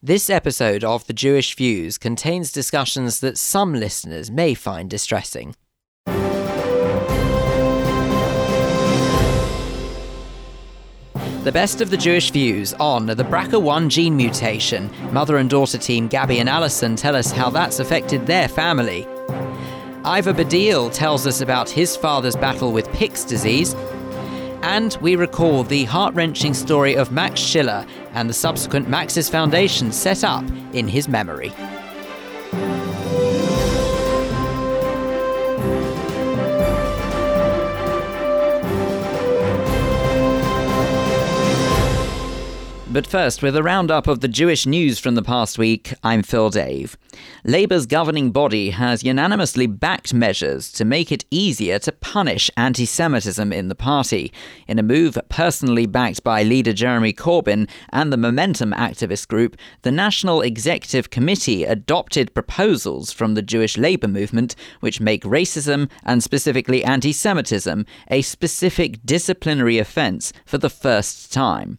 This episode of The Jewish Views contains discussions that some listeners may find distressing. The best of The Jewish Views on the BRCA1 gene mutation. Mother and daughter team Gabby and Alison tell us how that's affected their family. Ivor Baddiel tells us about his father's battle with Pick's disease. And we recall the heart-wrenching story of Max Schiller and the subsequent Max's Foundation set up in his memory. But first, with a roundup of the Jewish news from the past week, I'm Phil Dave. Labour's governing body has unanimously backed measures to make it easier to punish anti-Semitism in the party, in a move personally backed by leader Jeremy Corbyn and the Momentum activist group. The National Executive Committee adopted proposals from the Jewish Labour Movement which make racism, and specifically anti-Semitism, a specific disciplinary offence for the first time.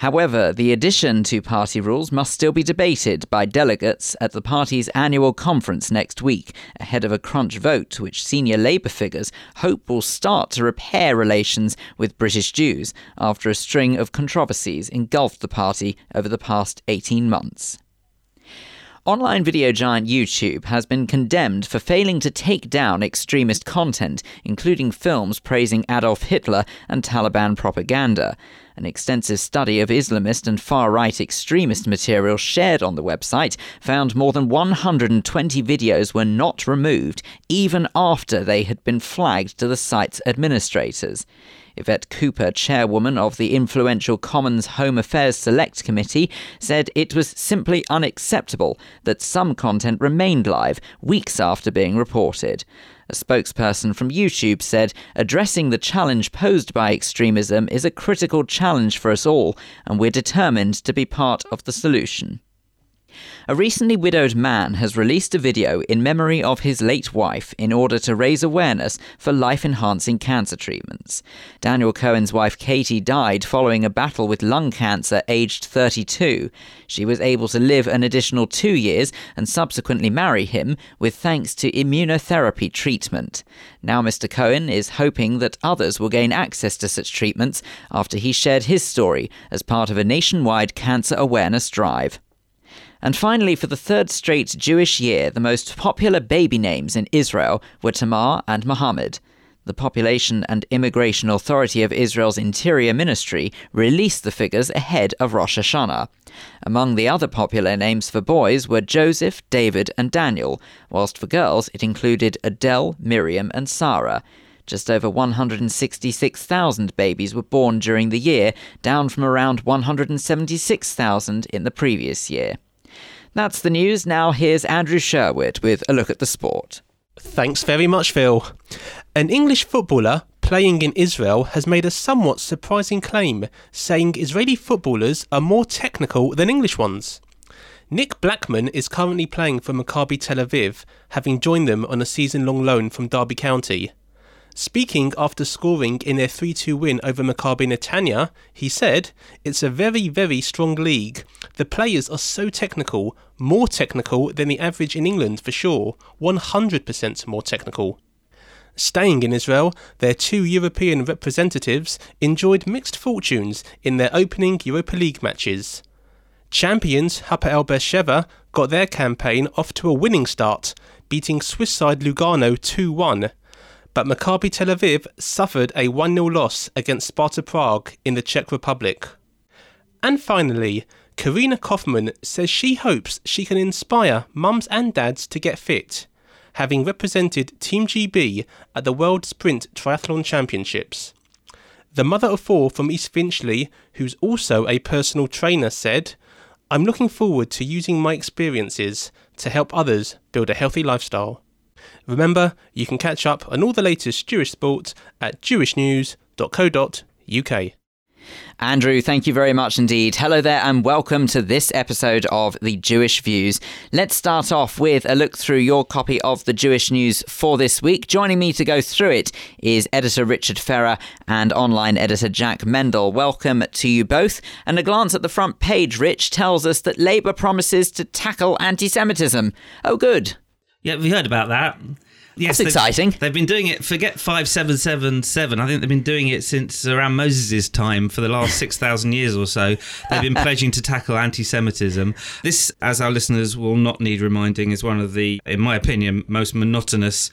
However, the addition to party rules must still be debated by delegates at the party's annual conference next week, ahead of a crunch vote which senior Labour figures hope will start to repair relations with British Jews after a string of controversies engulfed the party over the past 18 months. Online video giant YouTube has been condemned for failing to take down extremist content, including films praising Adolf Hitler and Taliban propaganda. An extensive study of Islamist and far-right extremist material shared on the website found more than 120 videos were not removed, even after they had been flagged to the site's administrators. Yvette Cooper, chairwoman of the influential Commons Home Affairs Select Committee, said it was simply unacceptable that some content remained live weeks after being reported. A spokesperson from YouTube said, "Addressing the challenge posed by extremism is a critical challenge for us all, and we're determined to be part of the solution." A recently widowed man has released a video in memory of his late wife in order to raise awareness for life-enhancing cancer treatments. Daniel Cohen's wife Katie died following a battle with lung cancer aged 32. She was able to live an additional 2 years and subsequently marry him, with thanks to immunotherapy treatment. Now Mr. Cohen is hoping that others will gain access to such treatments after he shared his story as part of a nationwide cancer awareness drive. And finally, for the third straight Jewish year, the most popular baby names in Israel were Tamar and Muhammad. The Population and Immigration Authority of Israel's Interior Ministry released the figures ahead of Rosh Hashanah. Among the other popular names for boys were Joseph, David and Daniel, whilst for girls it included Adele, Miriam and Sarah. Just over 166,000 babies were born during the year, down from around 176,000 in the previous year. That's the news. Now here's Andrew Sherwood with a look at the sport. Thanks very much, Phil. An English footballer playing in Israel has made a somewhat surprising claim, saying Israeli footballers are more technical than English ones. Nick Blackman is currently playing for Maccabi Tel Aviv, having joined them on a season-long loan from Derby County. Speaking after scoring in their 3-2 win over Maccabi Netanya, he said, "It's a very, very strong league. The players are so technical, more technical than the average in England for sure, 100% more technical." Staying in Israel, their two European representatives enjoyed mixed fortunes in their opening Europa League matches. Champions Hapoel Beersheva got their campaign off to a winning start, beating Swiss side Lugano 2-1. But Maccabi Tel Aviv suffered a 1-0 loss against Sparta Prague in the Czech Republic. And finally, Karina Kaufmann says she hopes she can inspire mums and dads to get fit, having represented Team GB at the World Sprint Triathlon Championships. The mother of four from East Finchley, who's also a personal trainer, said, "I'm looking forward to using my experiences to help others build a healthy lifestyle." Remember, you can catch up on all the latest Jewish sport at jewishnews.co.uk. Andrew, thank you very much indeed. Hello there and welcome to this episode of The Jewish Views. Let's start off with a look through your copy of the Jewish News for this week. Joining me to go through it is editor Richard Ferrer and online editor Jack Mendel. Welcome to you both. And a glance at the front page, Rich, tells us that Labour promises to tackle anti-Semitism. Oh, good. Yeah, we heard about that. Yes, that's exciting. They've been doing it, forget 5777, I think they've been doing it since around Moses' time for the last 6,000 years or so. They've been pledging to tackle anti-Semitism. This, as our listeners will not need reminding, is one of the, in my opinion, most monotonous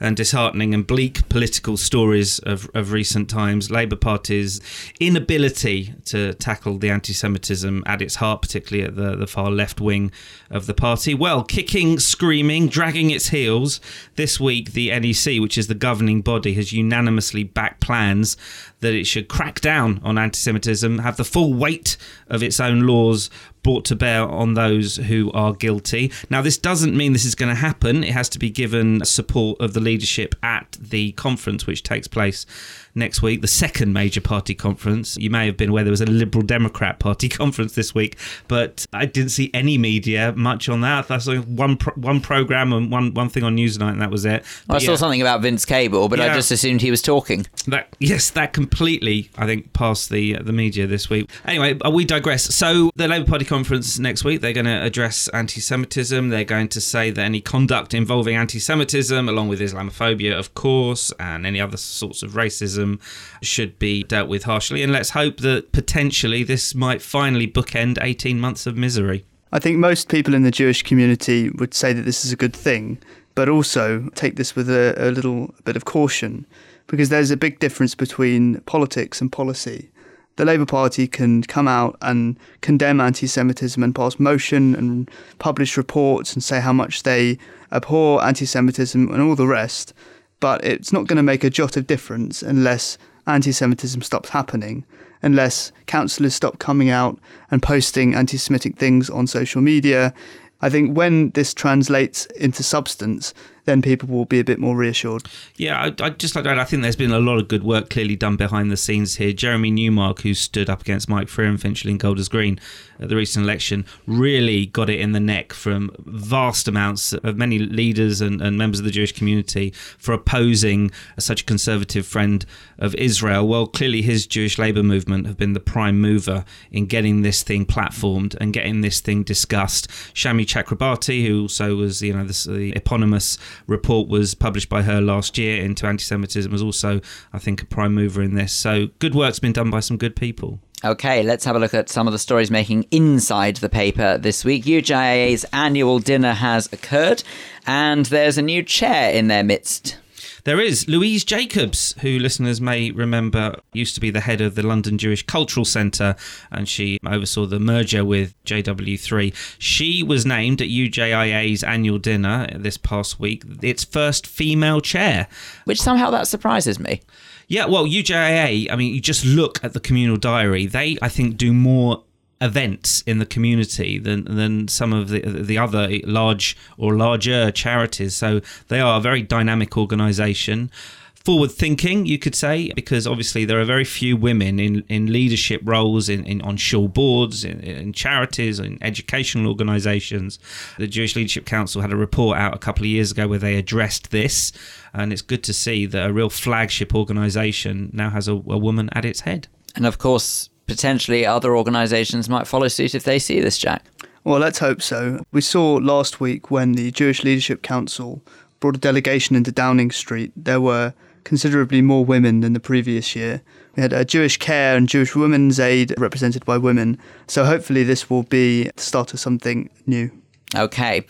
and disheartening and bleak political stories of recent times. Labour Party's inability to tackle the anti-Semitism at its heart, particularly at the far left wing of the party. Well, kicking, screaming, dragging its heels, this week the NEC, which is the governing body, has unanimously backed plans that it should crack down on anti-Semitism, have the full weight of its own laws brought to bear on those who are guilty. Now, this doesn't mean this is going to happen. It has to be given support of the leadership at the conference, which takes place next week, the second major party conference. You may have been aware there was a Liberal Democrat Party conference this week, but I didn't see any media much on that. I saw one programme and one thing on Newsnight, and that was it. Well, I saw something about Vince Cable, but yeah, I just assumed he was talking. That completely, I think, passed the media this week. Anyway, we digress. So the Labour Party conference next week, they're going to address anti-Semitism. They're going to say that any conduct involving anti-Semitism, along with Islamophobia, of course, and any other sorts of racism, should be dealt with harshly. And let's hope that potentially this might finally bookend 18 months of misery. I think most people in the Jewish community would say that this is a good thing, but also take this with a little bit of caution, because there's a big difference between politics and policy. The Labour Party can come out and condemn anti-Semitism and pass motion and publish reports and say how much they abhor anti-Semitism and all the rest, but it's not going to make a jot of difference unless anti-Semitism stops happening, unless councillors stop coming out and posting anti-Semitic things on social media. I think when this translates into substance, then people will be a bit more reassured. Yeah, I'd just like to add, I think there's been a lot of good work clearly done behind the scenes here. Jeremy Newmark, who stood up against Mike Freer and Finchley and Golders Green at the recent election, really got it in the neck from vast amounts of many leaders and members of the Jewish community for opposing such a conservative friend of Israel. Well, clearly his Jewish Labour Movement have been the prime mover in getting this thing platformed and getting this thing discussed. Shami Chakrabarty, who also was, the eponymous report was published by her last year into anti-Semitism, was also, I think, a prime mover in this. So good work's been done by some good people. OK, let's have a look at some of the stories making inside the paper this week. UJIA's annual dinner has occurred and there's a new chair in their midst. There is Louise Jacobs, who listeners may remember used to be the head of the London Jewish Cultural Centre, and she oversaw the merger with JW3. She was named at UJIA's annual dinner this past week its first female chair. Which somehow that surprises me. Yeah, well, UJIA, I mean, you just look at the communal diary. They, I think, do more events in the community than some of the other larger charities. So they are a very dynamic organisation. Forward-thinking, you could say, because obviously there are very few women in leadership roles on shul boards, in charities, in educational organisations. The Jewish Leadership Council had a report out a couple of years ago where they addressed this, and it's good to see that a real flagship organisation now has a woman at its head. And of course, potentially other organisations might follow suit if they see this, Jack. Well, let's hope so. We saw last week when the Jewish Leadership Council brought a delegation into Downing Street, there were considerably more women than the previous year. We had a Jewish Care and Jewish Women's Aid represented by women. So hopefully this will be the start of something new. OK.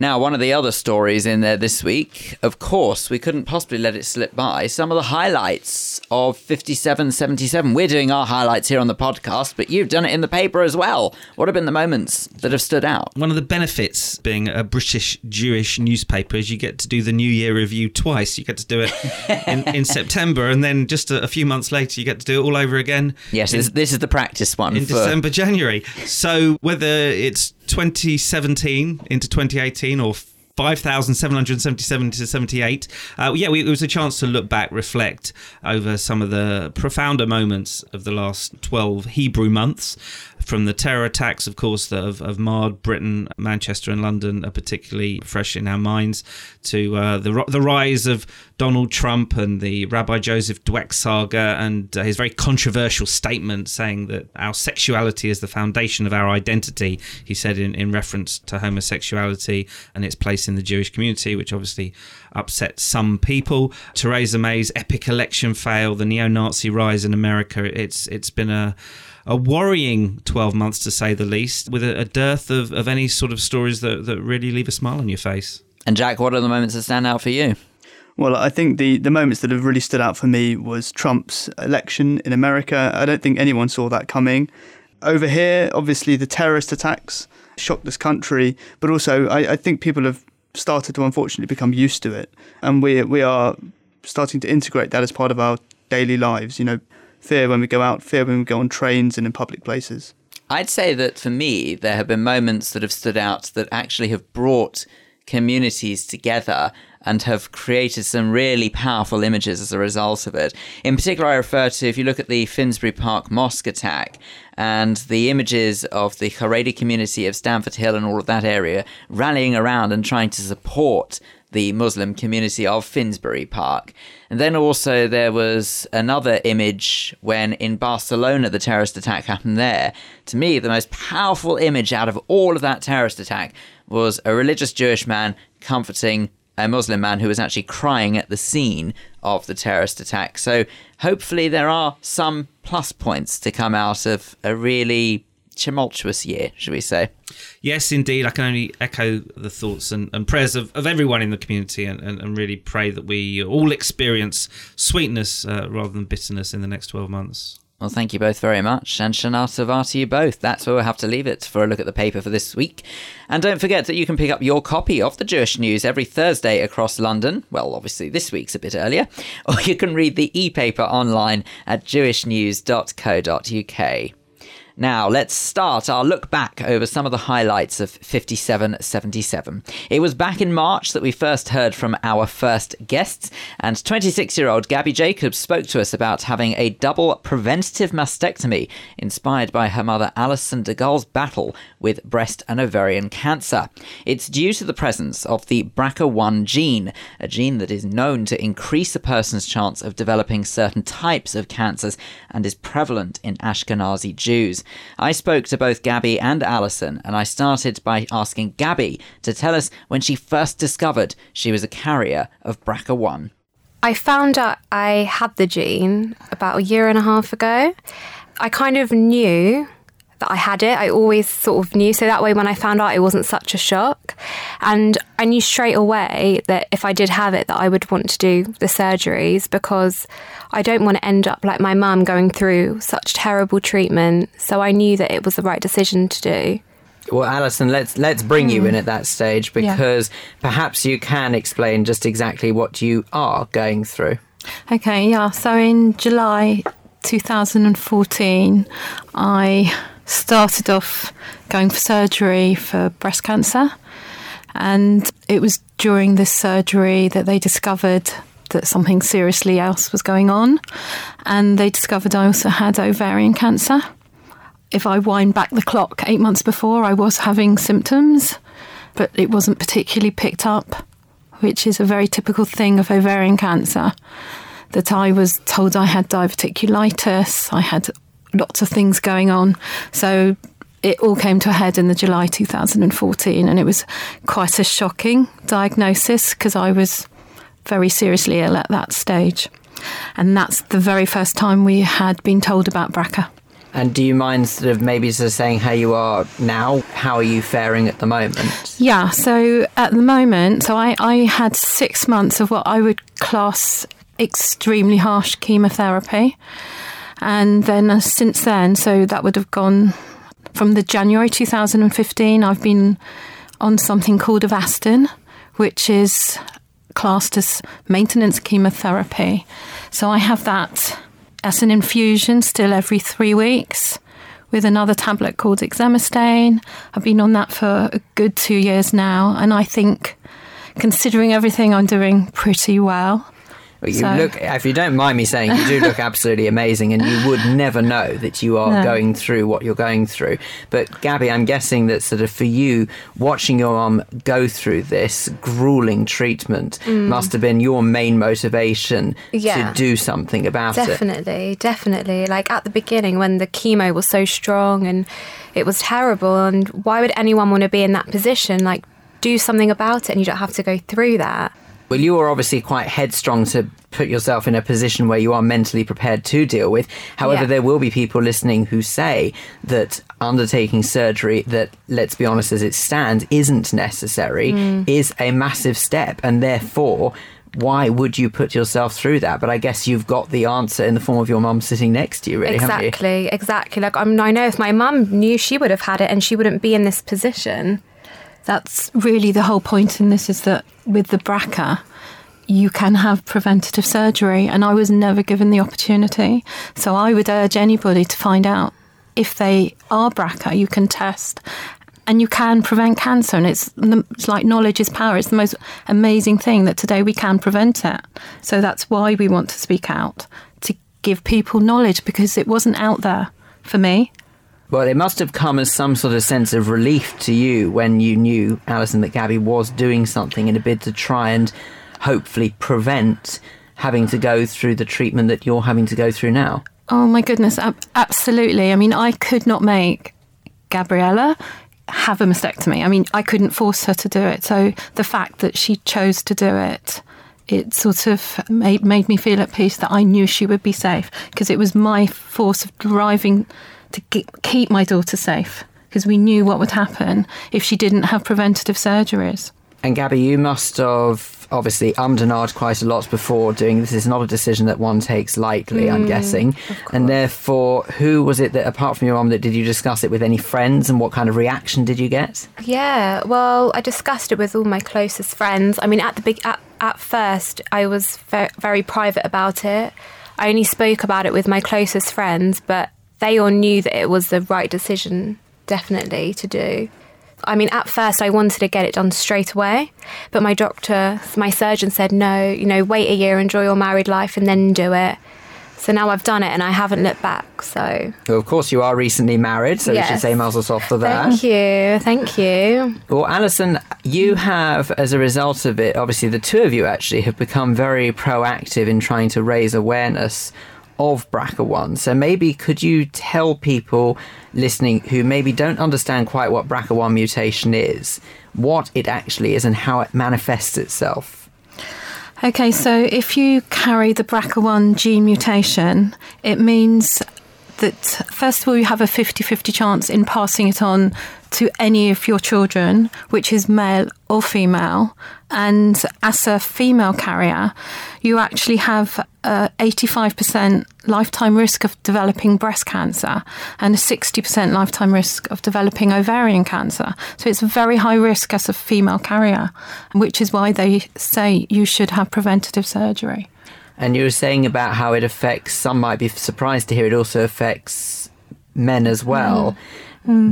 Now, one of the other stories in there this week, of course, we couldn't possibly let it slip by. Some of the highlights of 5777. We're doing our highlights here on the podcast, but you've done it in the paper as well. What have been the moments that have stood out? One of the benefits being a British Jewish newspaper is you get to do the New Year review twice. You get to do it in September, and then just a few months later, you get to do it all over again. Yes, this is the practice one. In December, January. So whether it's 2017 into 2018 or 5,777 to 78. It was a chance to look back, reflect over some of the profounder moments of the last 12 Hebrew months, from the terror attacks, of course, that have marred Britain. Manchester and London are particularly fresh in our minds, to the rise of Donald Trump and the Rabbi Joseph Dweck saga, and his very controversial statement saying that our sexuality is the foundation of our identity, he said in reference to homosexuality and its place in the Jewish community, which obviously upset some people. Theresa May's epic election fail, the neo-Nazi rise in America. It's been a worrying 12 months, to say the least, with a dearth of any sort of stories that really leave a smile on your face. And Jack, what are the moments that stand out for you? Well, I think the moments that have really stood out for me was Trump's election in America. I don't think anyone saw that coming. Over here, obviously, the terrorist attacks shocked this country, but also I think people have started to, unfortunately, become used to it. And we are starting to integrate that as part of our daily lives, you know, fear when we go out, fear when we go on trains and in public places. I'd say that for me, there have been moments that have stood out that actually have brought communities together and have created some really powerful images as a result of it. In particular, I refer to, if you look at the Finsbury Park mosque attack and the images of the Haredi community of Stamford Hill and all of that area rallying around and trying to support the Muslim community of Finsbury Park. And then also there was another image when in Barcelona the terrorist attack happened there. To me, the most powerful image out of all of that terrorist attack was a religious Jewish man comforting a Muslim man who was actually crying at the scene of the terrorist attack. So hopefully there are some plus points to come out of a really tumultuous year, should we say. Yes, indeed. I can only echo the thoughts and prayers of everyone in the community and really pray that we all experience sweetness rather than bitterness in the next 12 months. Well, thank you both very much, and Shana Tova to you both. That's where we'll have to leave it for a look at the paper for this week. And don't forget that you can pick up your copy of the Jewish News every Thursday across London. Well, obviously this week's a bit earlier. Or you can read the e-paper online at jewishnews.co.uk. Now, let's start our look back over some of the highlights of 5777. It was back in March that we first heard from our first guests, and 26-year-old Gabby Jacobs spoke to us about having a double preventative mastectomy inspired by her mother Alison Dagul's battle with breast and ovarian cancer. It's due to the presence of the BRCA1 gene, a gene that is known to increase a person's chance of developing certain types of cancers and is prevalent in Ashkenazi Jews. I spoke to both Gabby and Alison, and I started by asking Gabby to tell us when she first discovered she was a carrier of BRCA1. I found out I had the gene about a year and a half ago. I kind of knew that I had it. I always sort of knew, so that way when I found out it wasn't such a shock. And I knew straight away that if I did have it, that I would want to do the surgeries, because I don't want to end up like my mum, going through such terrible treatment. So I knew that it was the right decision to do. Well, Alison, let's bring you in at that stage, because perhaps you can explain just exactly what you are going through. Okay, yeah. So in July 2014, I started off going for surgery for breast cancer, and it was during this surgery that they discovered that something seriously else was going on, and they discovered I also had ovarian cancer. If I wind back the clock, 8 months before, I was having symptoms, but it wasn't particularly picked up, which is a very typical thing of ovarian cancer, that I was told I had diverticulitis, I had lots of things going on. So it all came to a head in the July 2014, and it was quite a shocking diagnosis, because I was very seriously ill at that stage. And that's the very first time we had been told about BRCA. And do you mind sort of maybe sort of saying how you are now? How are you faring at the moment? Yeah, so at the moment, so I had 6 months of what I would class extremely harsh chemotherapy. And then since then, so that would have gone from the January 2015, I've been on something called Avastin, which is classed as maintenance chemotherapy. So I have that as an infusion still every 3 weeks, with another tablet called exemestane. I've been on that for a good 2 years now, and I think considering everything, I'm doing pretty well. Look, if you don't mind me saying, you do look absolutely amazing, and you would never know that you are going through what you're going through. But Gabby, I'm guessing that sort of for you, watching your mum go through this gruelling treatment must have been your main motivation to do something about it. Definitely. Like at the beginning when the chemo was so strong and it was terrible, and why would anyone want to be in that position? Like, do something about it and you don't have to go through that. Well, you are obviously quite headstrong to put yourself in a position where you are mentally prepared to deal with. However, there will be people listening who say that undertaking surgery that, let's be honest, as it stands, isn't necessary, is a massive step. And therefore, why would you put yourself through that? But I guess you've got the answer in the form of your mum sitting next to you, really, haven't you? Exactly. Like, I know if my mum knew, she would have had it and she wouldn't be in this position. That's really the whole point in this, is that with the BRCA, you can have preventative surgery, and I was never given the opportunity. So I would urge anybody to find out if they are BRCA. You can test and you can prevent cancer, and it's like knowledge is power. It's the most amazing thing that today we can prevent it. So that's why we want to speak out, to give people knowledge, because it wasn't out there for me. Well, it must have come as some sort of sense of relief to you when you knew, Alison, that Gabby was doing something in a bid to try and hopefully prevent having to go through the treatment that you're having to go through now. Oh, my goodness. Absolutely. I mean, I could not make Gabriella have a mastectomy. I mean, I couldn't force her to do it. So the fact that she chose to do it, it sort of made me feel at peace that I knew she would be safe, because it was my force of driving to keep my daughter safe, because we knew what would happen if she didn't have preventative surgeries. And Gabby, you must have obviously and quite a lot before doing this. It's not a decision that one takes lightly, I'm guessing. And therefore, who was it that, apart from your mum, that did you discuss it with any friends, and what kind of reaction did you get? Yeah, well, I discussed it with all my closest friends. I mean, at first, I was very private about it. I only spoke about it with my closest friends, but they all knew that it was the right decision, definitely, to do. I mean, at first I wanted to get it done straight away, but my surgeon said, no, wait a year, enjoy your married life and then do it. So now I've done it and I haven't looked back, so... Well, of course, you are recently married, so yes. We should say mazel tov for that. Thank you. Well, Alison, you have, as a result of it, obviously the two of you actually have become very proactive in trying to raise awareness of BRCA1. So maybe could you tell people listening who maybe don't understand quite what BRCA1 mutation is, what it actually is and how it manifests itself? Okay, so if you carry the BRCA1 gene mutation, it means that, first of all, you have a 50-50 chance in passing it on to any of your children, which is male or female. And as a female carrier, you actually have 85% lifetime risk of developing breast cancer and a 60% lifetime risk of developing ovarian cancer. So it's a very high risk as a female carrier, which is why they say you should have preventative surgery. And you were saying about how it affects, some might be surprised to hear it also affects men as well.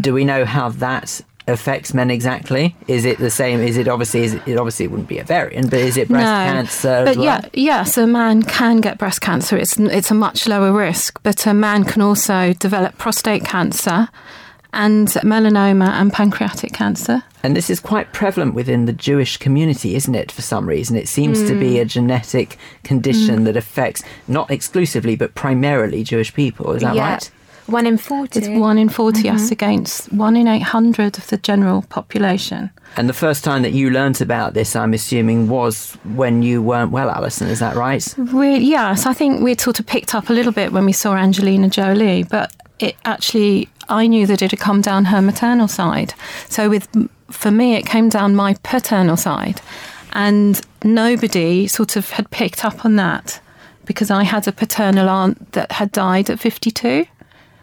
Do we know how that affects men exactly? Is it the same? It obviously wouldn't be ovarian, but is it breast cancer? But as well? So a man can get breast cancer. It's a much lower risk, but a man can also develop prostate cancer and melanoma and pancreatic cancer. And this is quite prevalent within the Jewish community, isn't it, for some reason? It seems to be a genetic condition that affects not exclusively but primarily Jewish people. Is that right? 1 in 40. It's 1 in 40, yes, against 1 in 800 of the general population. And the first time that you learnt about this, I'm assuming, was when you weren't well, Alison, is that right? Yes, I think we'd sort of picked up a little bit when we saw Angelina Jolie, but I knew that it had come down her maternal side. So for me, it came down my paternal side. And nobody sort of had picked up on that, because I had a paternal aunt that had died at 52.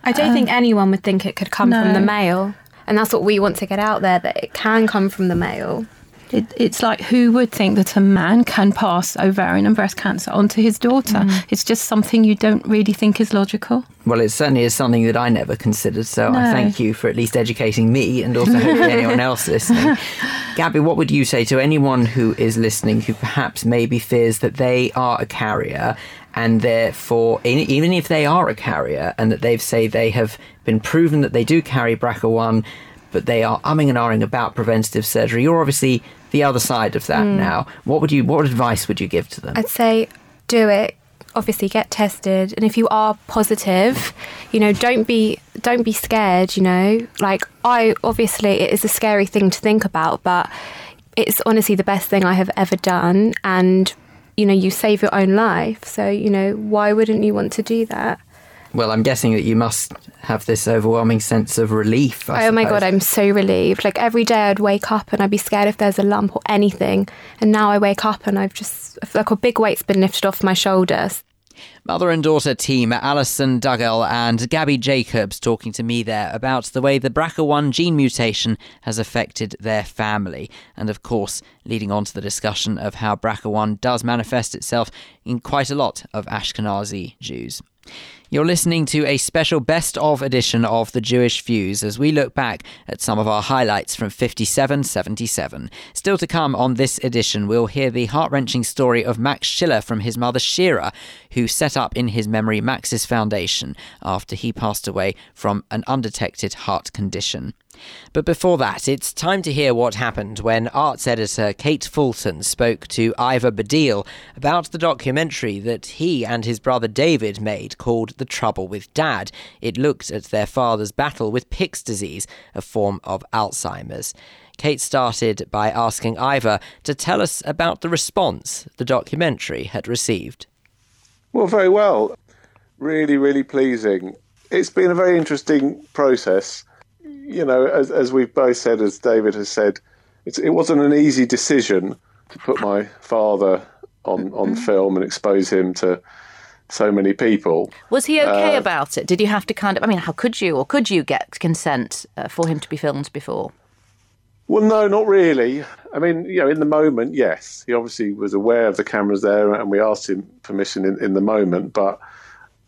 I don't think anyone would think it could come from the male. And that's what we want to get out there, that it can come from the male. It's like, who would think that a man can pass ovarian and breast cancer onto his daughter? It's just something you don't really think is logical. Well, it certainly is something that I never considered, so I thank you for at least educating me and also hopefully anyone else listening. Gabby, what would you say to anyone who is listening who perhaps maybe fears that they are a carrier and therefore, even if they are a carrier and that they've say they have been proven that they do carry BRCA1, but they are umming and ahhing about preventative surgery? You're obviously the other side of that now. What advice would you give to them? I'd say do it. Obviously get tested, and if you are positive, you know, don't be scared, you know. Like, I obviously, it is a scary thing to think about, but it's honestly the best thing I have ever done, and you know, you save your own life, so you know, why wouldn't you want to do that? Well, I'm guessing that you must have this overwhelming sense of relief. I suppose. My God, I'm so relieved. Like, every day I'd wake up and I'd be scared if there's a lump or anything. And now I wake up and I feel like a big weight's been lifted off my shoulders. Mother and daughter team Alison Dagul and Gabby Jacobs talking to me there about the way the BRCA1 gene mutation has affected their family. And of course, leading on to the discussion of how BRCA1 does manifest itself in quite a lot of Ashkenazi Jews. You're listening to a special best-of edition of The Jewish Views as we look back at some of our highlights from 57-77. Still to come on this edition, we'll hear the heart-wrenching story of Max Schiller from his mother Shira, who set up in his memory Max's Foundation after he passed away from an undetected heart condition. But before that, it's time to hear what happened when arts editor Kate Fulton spoke to Ivor Baddiel about the documentary that he and his brother David made called The Trouble with Dad. It looked at their father's battle with Pick's disease, a form of Alzheimer's. Kate started by asking Ivor to tell us about the response the documentary had received. Well, very well. Really, really pleasing. It's been a very interesting process. You know, as we've both said, as David has said, it wasn't an easy decision to put my father on film and expose him to so many people. Was he okay about it? Did you have to how could you get consent for him to be filmed before? Well, no, not really. I mean, you know, in the moment, yes. He obviously was aware of the cameras there and we asked him permission in the moment, but,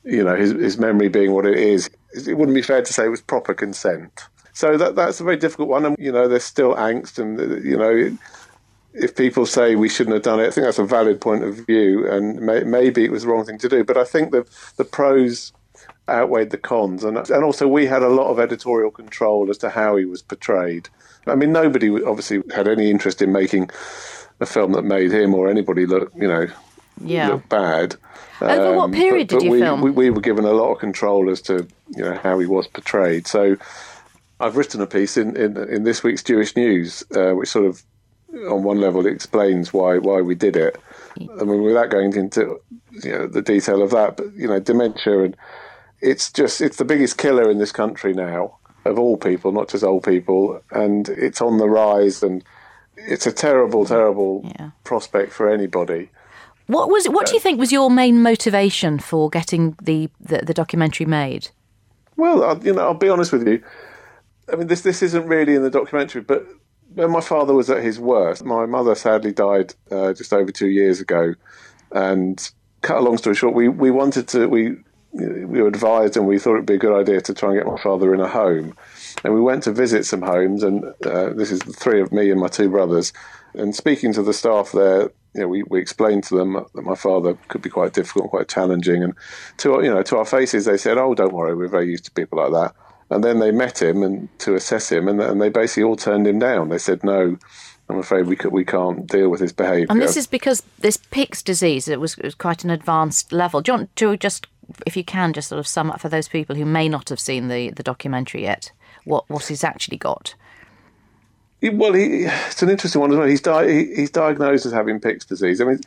you know, his memory being what it is, it wouldn't be fair to say it was proper consent. So that's a very difficult one. And, you know, there's still angst. And, you know, if people say we shouldn't have done it, I think that's a valid point of view. And maybe it was the wrong thing to do. But I think the pros outweighed the cons. And also we had a lot of editorial control as to how he was portrayed. I mean, nobody obviously had any interest in making a film that made him or anybody look, you know, look bad. Over what period did you film? We were given a lot of control as to, you know, how he was portrayed. So I've written a piece in this week's Jewish News, which sort of, on one level, explains why we did it. I mean, without going into, you know, the detail of that, but, you know, dementia, and it's the biggest killer in this country now, of all people, not just old people, and it's on the rise, and it's a terrible, terrible prospect for anybody. What do you think was your main motivation for getting the documentary made? Well, I'll be honest with you. I mean, this isn't really in the documentary, but when my father was at his worst, my mother sadly died just over 2 years ago. And cut a long story short, we were advised and we thought it'd be a good idea to try and get my father in a home. And we went to visit some homes, and this is the three of me and my two brothers. And speaking to the staff there, you know, we explained to them that my father could be quite difficult, quite challenging. And to our faces, they said, "Oh, don't worry, we're very used to people like that." And then they met him and to assess him, and they basically all turned him down. They said, "No, I'm afraid we can't deal with his behaviour." And this is because this Pick's disease, it was quite an advanced level. Do you want to just, if you can, just sort of sum up for those people who may not have seen the documentary yet, what he's actually got? Well, it's an interesting one as well. He's diagnosed as having Pick's disease. I mean,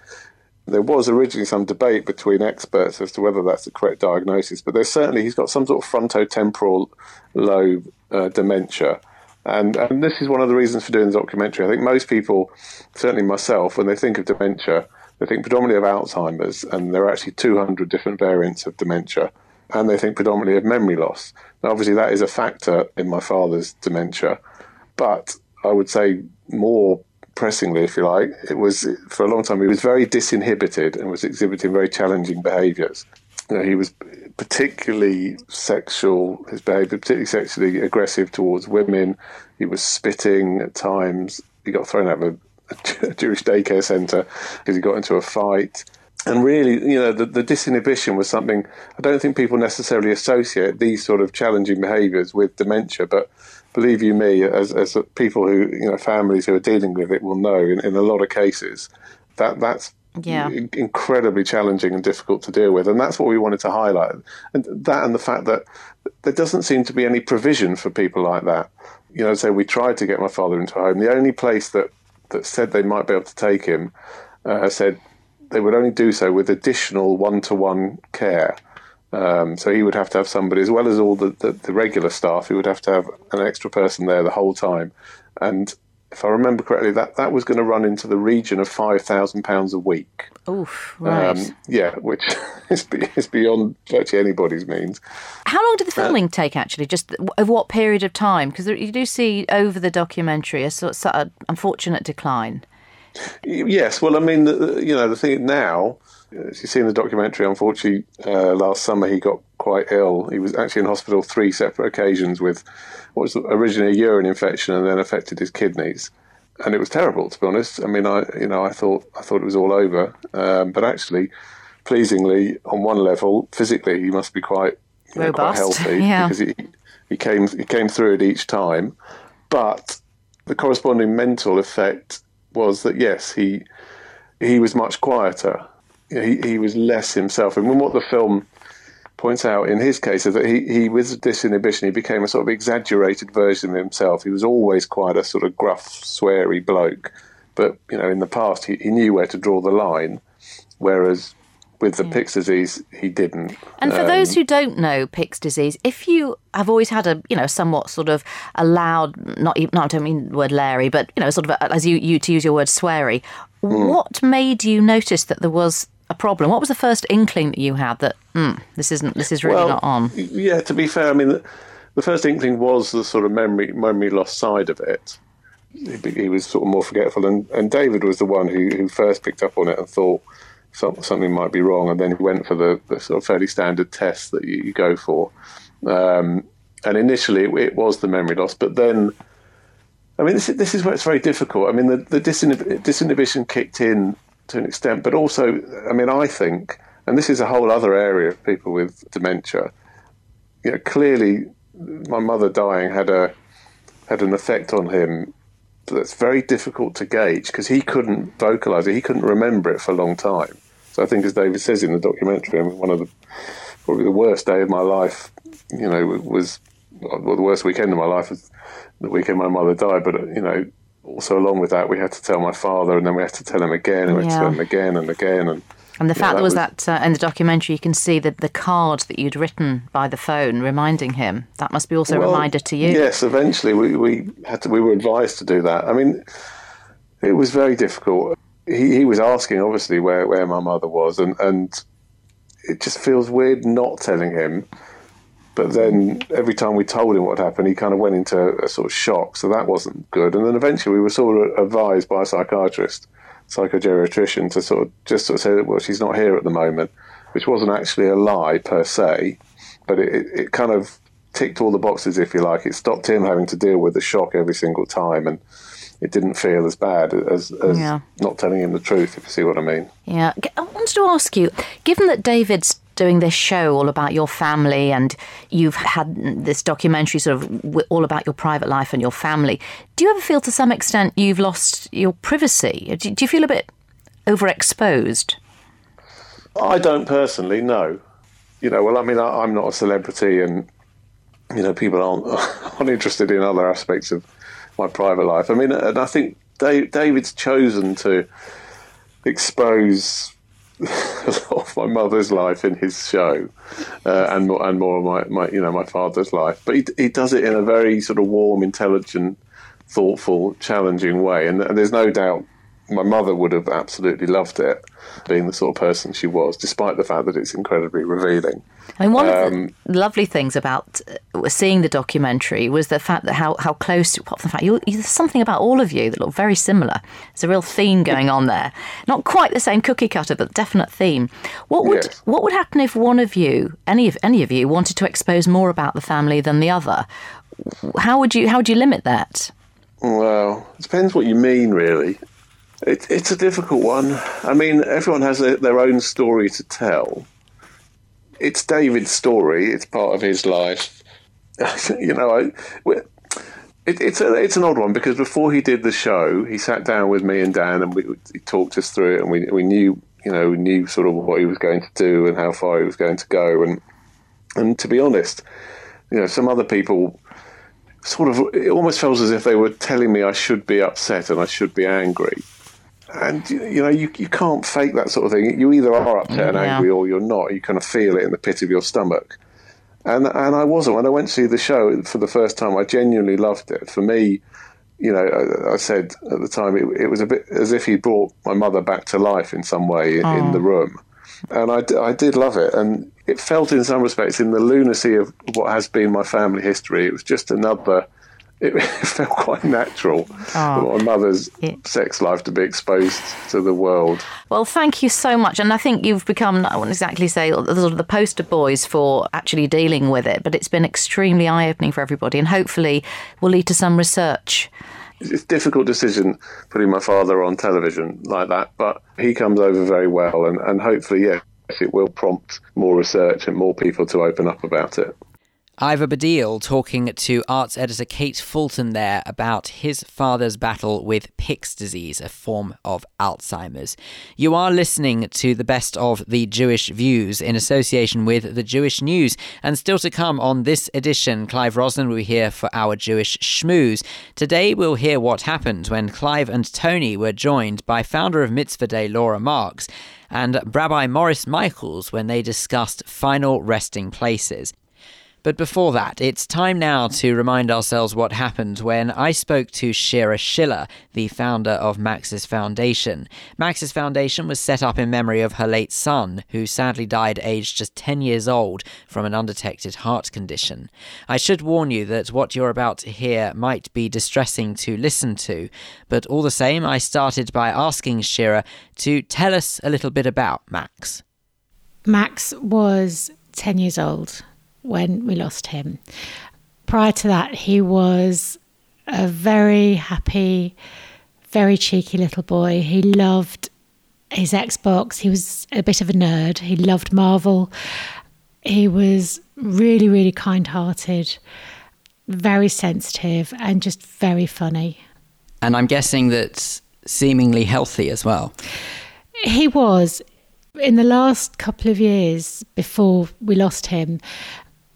there was originally some debate between experts as to whether that's the correct diagnosis, but there's certainly, he's got some sort of frontotemporal lobe dementia. And this is one of the reasons for doing the documentary. I think most people, certainly myself, when they think of dementia, they think predominantly of Alzheimer's, and there are actually 200 different variants of dementia, and they think predominantly of memory loss. Now, obviously, that is a factor in my father's dementia, but I would say more pressingly, if you like, it was, for a long time, he was very disinhibited and was exhibiting very challenging behaviours. You know, he was particularly sexually aggressive towards women. He was spitting at times. He got thrown out of a Jewish daycare centre because he got into a fight. And really, you know, the disinhibition was something I don't think people necessarily associate these sort of challenging behaviours with dementia. But believe you me, as people who, you know, families who are dealing with it will know, in a lot of cases, that's incredibly challenging and difficult to deal with. And that's what we wanted to highlight. And the fact that there doesn't seem to be any provision for people like that. You know, so we tried to get my father into a home. The only place that said they might be able to take him said they would only do so with additional one-to-one care. So he would have to have somebody, as well as all the regular staff, he would have to have an extra person there the whole time. And if I remember correctly, that was going to run into the region of £5,000 a week. Oof, right. Which is beyond virtually anybody's means. How long did the filming take, actually? Just over what period of time? Because you do see over the documentary a sort of unfortunate decline. Yes, well, I mean, you know, the thing now, as you see in the documentary, unfortunately, last summer he got quite ill. He was actually in hospital 3 separate occasions with what was originally a urine infection and then affected his kidneys. And it was terrible, to be honest. I mean, I thought it was all over. But actually, pleasingly, on one level, physically, he must be quite healthy because he came through it each time. But the corresponding mental effect was that, yes, he was much quieter. He was less himself. And what the film points out in his case is that he with disinhibition, he became a sort of exaggerated version of himself. He was always quite a sort of gruff, sweary bloke. But, you know, in the past, he knew where to draw the line, whereas with the Pick's disease, he didn't. And for those who don't know Pick's disease, if you have always had a, you know, somewhat sort of a loud, I don't mean the word Larry, but, you know, sort of, as you to use your word, sweary, what made you notice that there was a problem? What was the first inkling that you had that this is really not on? Yeah, to be fair, I mean, the first inkling was the sort of memory loss side of it. He was sort of more forgetful, and David was the one who first picked up on it and thought something might be wrong, and then he went for the sort of fairly standard test that you go for. And initially, it was the memory loss, but then, I mean, this is where it's very difficult. I mean, the disinhibition kicked in to an extent, but also, I mean, I think, and this is a whole other area of people with dementia, you know, clearly my mother dying had an effect on him that's very difficult to gauge because he couldn't vocalise it, he couldn't remember it for a long time. So I think, as David says in the documentary, I mean, probably the worst day of my life, you know, the worst weekend of my life was the weekend my mother died, but, you know, also, along with that, we had to tell my father, and then we had to tell him again, and we had to tell him again and again. And the fact that was in the documentary, you can see the card that you'd written by the phone reminding him. That must be also a reminder to you. Yes, eventually we were advised to do that. I mean, it was very difficult. He was asking, obviously, where my mother was, and it just feels weird not telling him. But then every time we told him what happened, he kind of went into a sort of shock. So that wasn't good. And then eventually we were sort of advised by a psychogeriatrician, to sort of say that, well, she's not here at the moment, which wasn't actually a lie per se. But it kind of ticked all the boxes, if you like. It stopped him having to deal with the shock every single time. And it didn't feel as bad as not telling him the truth, if you see what I mean. Yeah. I wanted to ask you, given that David's doing this show all about your family, and you've had this documentary sort of all about your private life and your family, do you ever feel to some extent you've lost your privacy? Do you feel a bit overexposed? I don't personally, no. You know, well, I mean, I'm not a celebrity, and, you know, people aren't interested in other aspects of my private life. I mean, and I think David's chosen to expose a lot of my mother's life in his show, and more of my father's life. But he does it in a very sort of warm, intelligent, thoughtful, challenging way. And there's no doubt my mother would have absolutely loved it, being the sort of person she was, despite the fact that it's incredibly revealing. I mean, one of the lovely things about seeing the documentary was the fact that how close, there's something about all of you that looked very similar. There's a real theme going on there. Not quite the same cookie cutter, but definite theme. What would happen if one of you, any of you, wanted to expose more about the family than the other? How would you limit that? Well, it depends what you mean, really. It's a difficult one. I mean, everyone has their own story to tell. It's David's story. It's part of his life. You know, it's an odd one, because before he did the show, he sat down with me and Dan, and he talked us through it, and we knew, you know, sort of what he was going to do and how far he was going to go. And to be honest, you know, some other people sort of, it almost feels as if they were telling me I should be upset and I should be angry. And, you know, you can't fake that sort of thing. You either are upset and angry or you're not. You kind of feel it in the pit of your stomach. And I wasn't. When I went to see the show for the first time, I genuinely loved it. For me, you know, I said at the time, it was a bit as if he brought my mother back to life in some way in the room. And I did love it. And it felt in some respects, in the lunacy of what has been my family history, it was just another... It felt quite natural for my mother's sex life to be exposed to the world. Well, thank you so much. And I think you've become, I wouldn't exactly say sort of the poster boys for actually dealing with it, but it's been extremely eye-opening for everybody and hopefully will lead to some research. It's a difficult decision putting my father on television like that, but he comes over very well and hopefully, yes, it will prompt more research and more people to open up about it. Ivor Baddiel talking to arts editor Kate Fulton there about his father's battle with Pick's disease, a form of Alzheimer's. You are listening to the best of the Jewish views in association with the Jewish News. And still to come on this edition, Clive Roslin will be here for our Jewish Schmooze. Today we'll hear what happened when Clive and Tony were joined by founder of Mitzvah Day Laura Marks and Rabbi Maurice Michaels when they discussed final resting places. But before that, it's time now to remind ourselves what happened when I spoke to Shira Schiller, the founder of Max's Foundation. Max's Foundation was set up in memory of her late son, who sadly died aged just 10 years old from an undetected heart condition. I should warn you that what you're about to hear might be distressing to listen to, but all the same, I started by asking Shira to tell us a little bit about Max. Max was 10 years old when we lost him. Prior to that, he was a very happy, very cheeky little boy. He loved his Xbox. He was a bit of a nerd. He loved Marvel. He was really, really kind-hearted, very sensitive, and just very funny. And I'm guessing that's seemingly healthy as well. He was. In the last couple of years before we lost him,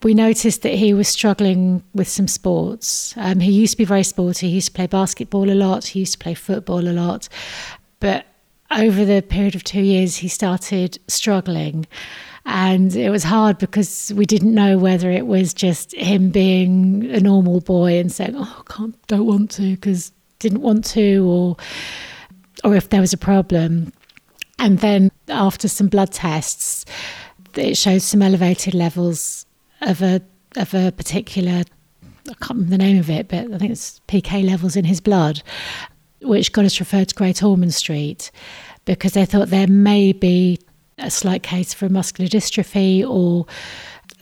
we noticed that he was struggling with some sports. He used to be very sporty. He used to play basketball a lot. He used to play football a lot. But over the period of 2 years, he started struggling. And it was hard because we didn't know whether it was just him being a normal boy and saying, oh, don't want to because didn't want to, or if there was a problem. And then after some blood tests, it showed some elevated levels of a particular, I can't remember the name of it, but I think it's PK levels in his blood, which got us referred to Great Ormond Street because they thought there may be a slight case for muscular dystrophy or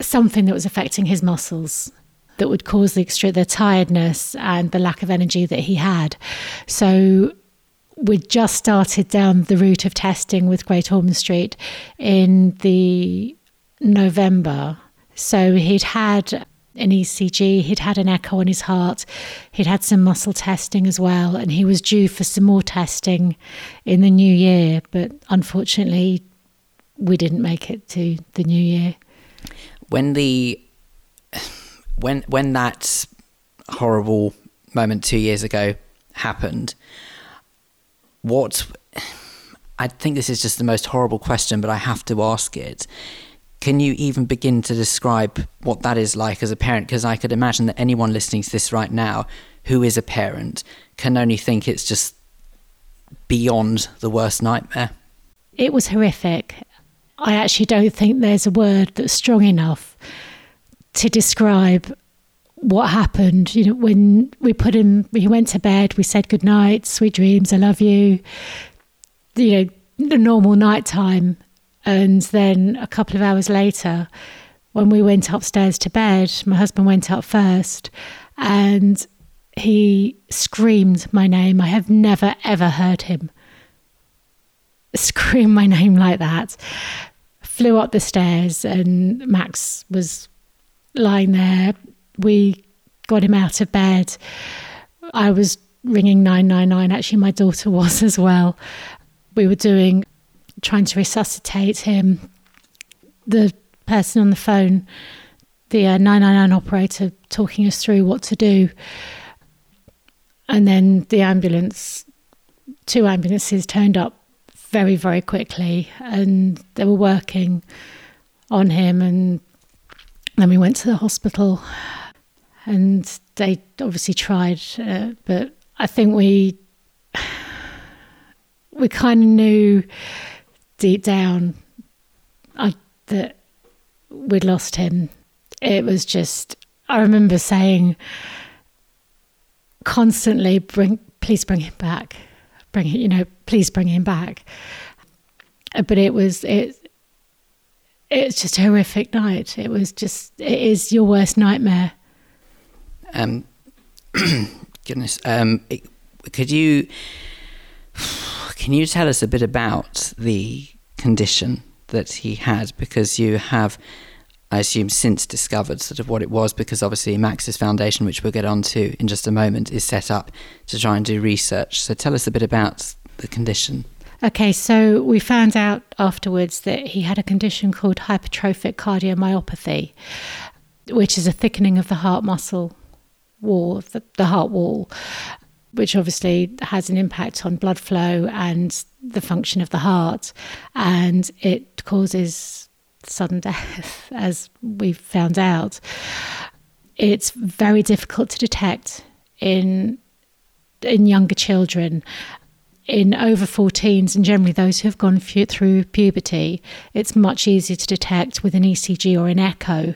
something that was affecting his muscles that would cause the tiredness and the lack of energy that he had. So we'd just started down the route of testing with Great Ormond Street in the November. So he'd had an ECG, he'd had an echo on his heart, he'd had some muscle testing as well, and he was due for some more testing in the new year. But unfortunately, we didn't make it to the new year. When that horrible moment 2 years ago happened, I think this is just the most horrible question, but I have to ask it. Can you even begin to describe what that is like as a parent? Because I could imagine that anyone listening to this right now who is a parent can only think it's just beyond the worst nightmare. It was horrific. I actually don't think there's a word that's strong enough to describe what happened. You know, when we put him, he went to bed, we said good night, sweet dreams, I love you, you know, the normal nighttime. And then a couple of hours later, when we went upstairs to bed, my husband went up first and He screamed my name. I have never, ever heard him scream my name like that. Flew up the stairs and Max was lying there. We got him out of bed. I was ringing 999. Actually, my daughter was as well. We were trying to resuscitate him. The person on the phone, the 999 operator, talking us through what to do. And then the ambulance, 2 ambulances turned up very, very quickly, and they were working on him. And then we went to the hospital and they obviously tried, but I think we kind of knew deep down that we'd lost him. It was just, I remember saying constantly, please bring him back. Please bring him back. But it's just a horrific night. It is your worst nightmare. Goodness. Can you tell us a bit about the condition that he had? Because you have, I assume, since discovered sort of what it was, because obviously Max's Foundation, which we'll get on to in just a moment, is set up to try and do research. So tell us a bit about the condition. Okay, so we found out afterwards that he had a condition called hypertrophic cardiomyopathy, which is a thickening of the heart muscle wall, the heart wall, which obviously has an impact on blood flow and the function of the heart, and it causes sudden death, as we found out. It's very difficult to detect in younger children. In over 14s, and generally those who have gone through puberty, it's much easier to detect with an ECG or an echo.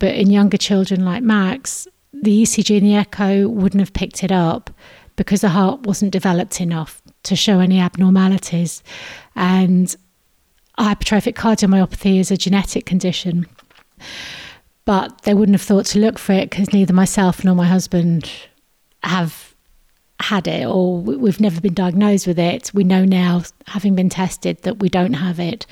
But in younger children like Max, the ECG and the echo wouldn't have picked it up because the heart wasn't developed enough to show any abnormalities. And hypertrophic cardiomyopathy is a genetic condition, but they wouldn't have thought to look for it because neither myself nor my husband have had it, or we've never been diagnosed with it. We know now, having been tested, that we don't have it.